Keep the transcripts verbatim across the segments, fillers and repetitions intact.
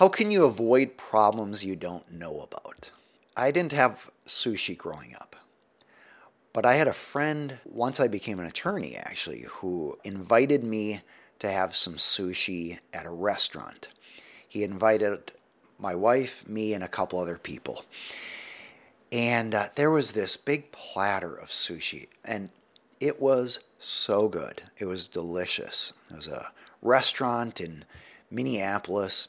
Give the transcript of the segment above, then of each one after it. How can you avoid problems you don't know about? I didn't have sushi growing up, but I had a friend, once I became an attorney actually, who invited me to have some sushi at a restaurant. He invited my wife, me, and a couple other people. And uh, there was this big platter of sushi, and it was so good. It was delicious. It was a restaurant in Minneapolis.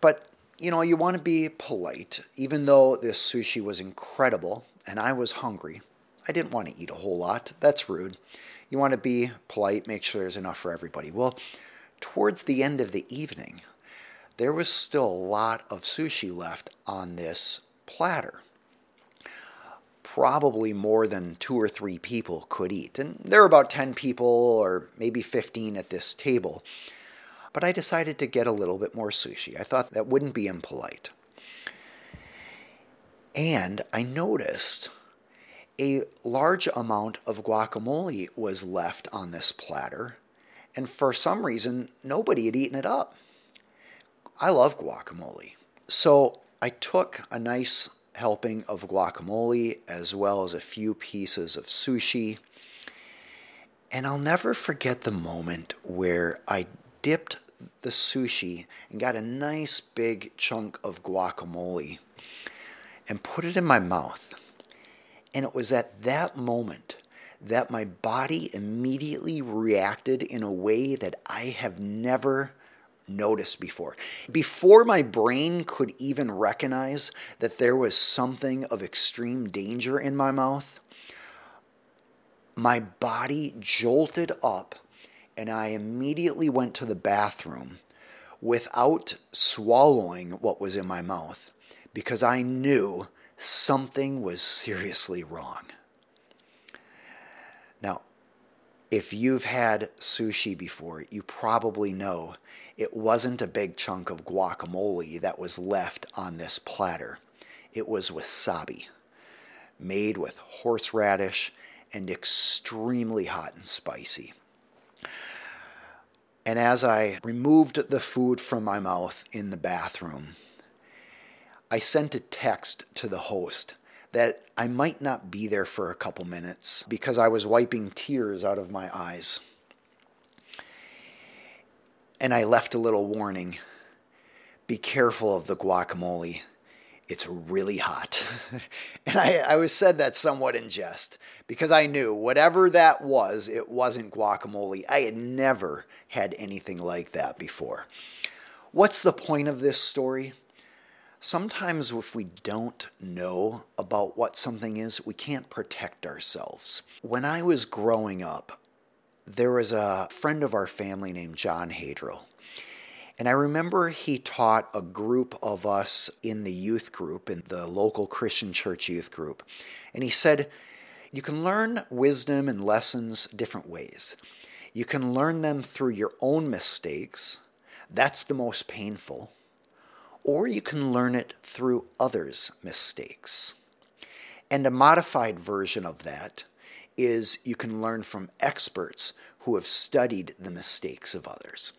But, you know, you want to be polite. Even though this sushi was incredible and I was hungry, I didn't want to eat a whole lot. That's rude. You want to be polite, make sure there's enough for everybody. Well, towards the end of the evening, there was still a lot of sushi left on this platter. Probably more than two or three people could eat. And there were about ten people or maybe fifteen at this table. But I decided to get a little bit more sushi. I thought that wouldn't be impolite. And I noticed a large amount of guacamole was left on this platter. And for some reason, nobody had eaten it up. I love guacamole. So I took a nice helping of guacamole as well as a few pieces of sushi. And I'll never forget the moment where I dipped the sushi and got a nice big chunk of guacamole and put it in my mouth. And it was at that moment that my body immediately reacted in a way that I have never noticed before. Before my brain could even recognize that there was something of extreme danger in my mouth, my body jolted up and I immediately went to the bathroom without swallowing what was in my mouth because I knew something was seriously wrong. Now, if you've had sushi before, you probably know it wasn't a big chunk of guacamole that was left on this platter. It was wasabi, made with horseradish and extremely hot and spicy. And as I removed the food from my mouth in the bathroom, I sent a text to the host that I might not be there for a couple minutes because I was wiping tears out of my eyes. And I left a little warning. Be careful of the guacamole. It's really hot. And I, I was said that somewhat in jest because I knew whatever that was, it wasn't guacamole. I had never had anything like that before. What's the point of this story? Sometimes if we don't know about what something is, we can't protect ourselves. When I was growing up, there was a friend of our family named John Hadrill. And I remember he taught a group of us in the youth group, in the local Christian church youth group. And he said, you can learn wisdom and lessons different ways. You can learn them through your own mistakes. That's the most painful. Or you can learn it through others' mistakes. And a modified version of that is you can learn from experts who have studied the mistakes of others.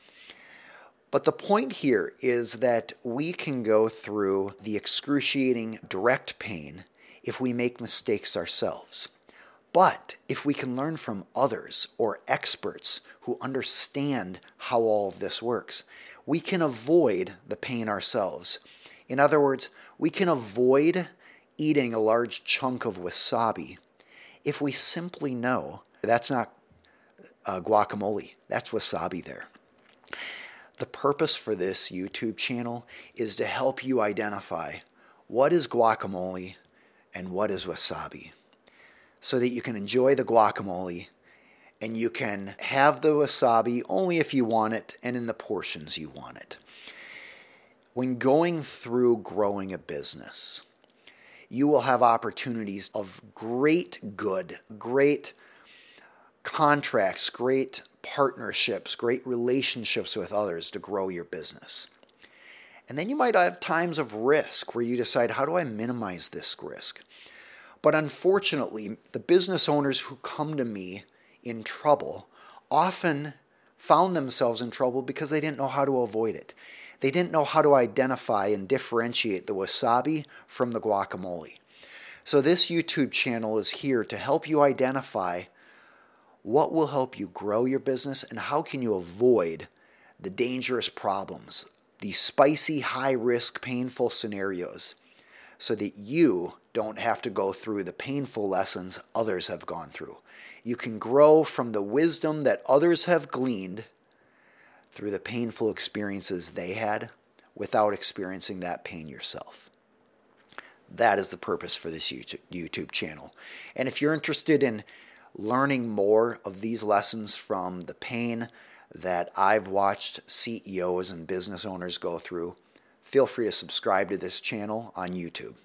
But the point here is that we can go through the excruciating direct pain if we make mistakes ourselves. But if we can learn from others or experts who understand how all of this works, we can avoid the pain ourselves. In other words, we can avoid eating a large chunk of wasabi if we simply know that's not uh, guacamole, that's wasabi there. The purpose for this YouTube channel is to help you identify what is guacamole and what is wasabi, so that you can enjoy the guacamole and you can have the wasabi only if you want it and in the portions you want it. When going through growing a business, you will have opportunities of great good, great contracts, great partnerships, great relationships with others to grow your business. And then you might have times of risk where you decide, how do I minimize this risk? But unfortunately, the business owners who come to me in trouble often found themselves in trouble because they didn't know how to avoid it. They didn't know how to identify and differentiate the wasabi from the guacamole. So this YouTube channel is here to help you identify what will help you grow your business and how can you avoid the dangerous problems, the spicy, high-risk, painful scenarios, so that you don't have to go through the painful lessons others have gone through. You can grow from the wisdom that others have gleaned through the painful experiences they had without experiencing that pain yourself. That is the purpose for this YouTube channel. And if you're interested in learning more of these lessons from the pain that I've watched C E Os and business owners go through, feel free to subscribe to this channel on YouTube.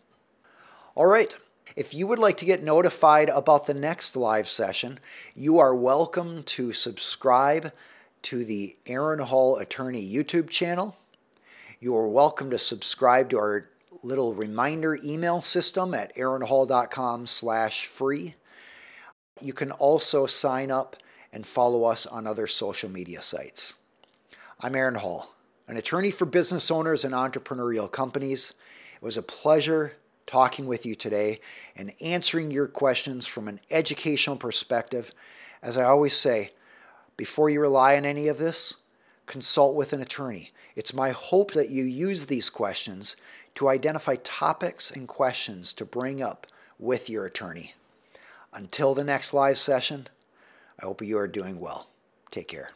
All right, if you would like to get notified about the next live session, you are welcome to subscribe to the Aaron Hall Attorney YouTube channel. You are welcome to subscribe to our little reminder email system at aaron hall dot com slash free. You can also sign up and follow us on other social media sites. I'm Aaron Hall, an attorney for business owners and entrepreneurial companies. It was a pleasure talking with you today and answering your questions from an educational perspective. As I always say, before you rely on any of this, consult with an attorney. It's my hope that you use these questions to identify topics and questions to bring up with your attorney. Until the next live session, I hope you are doing well. Take care.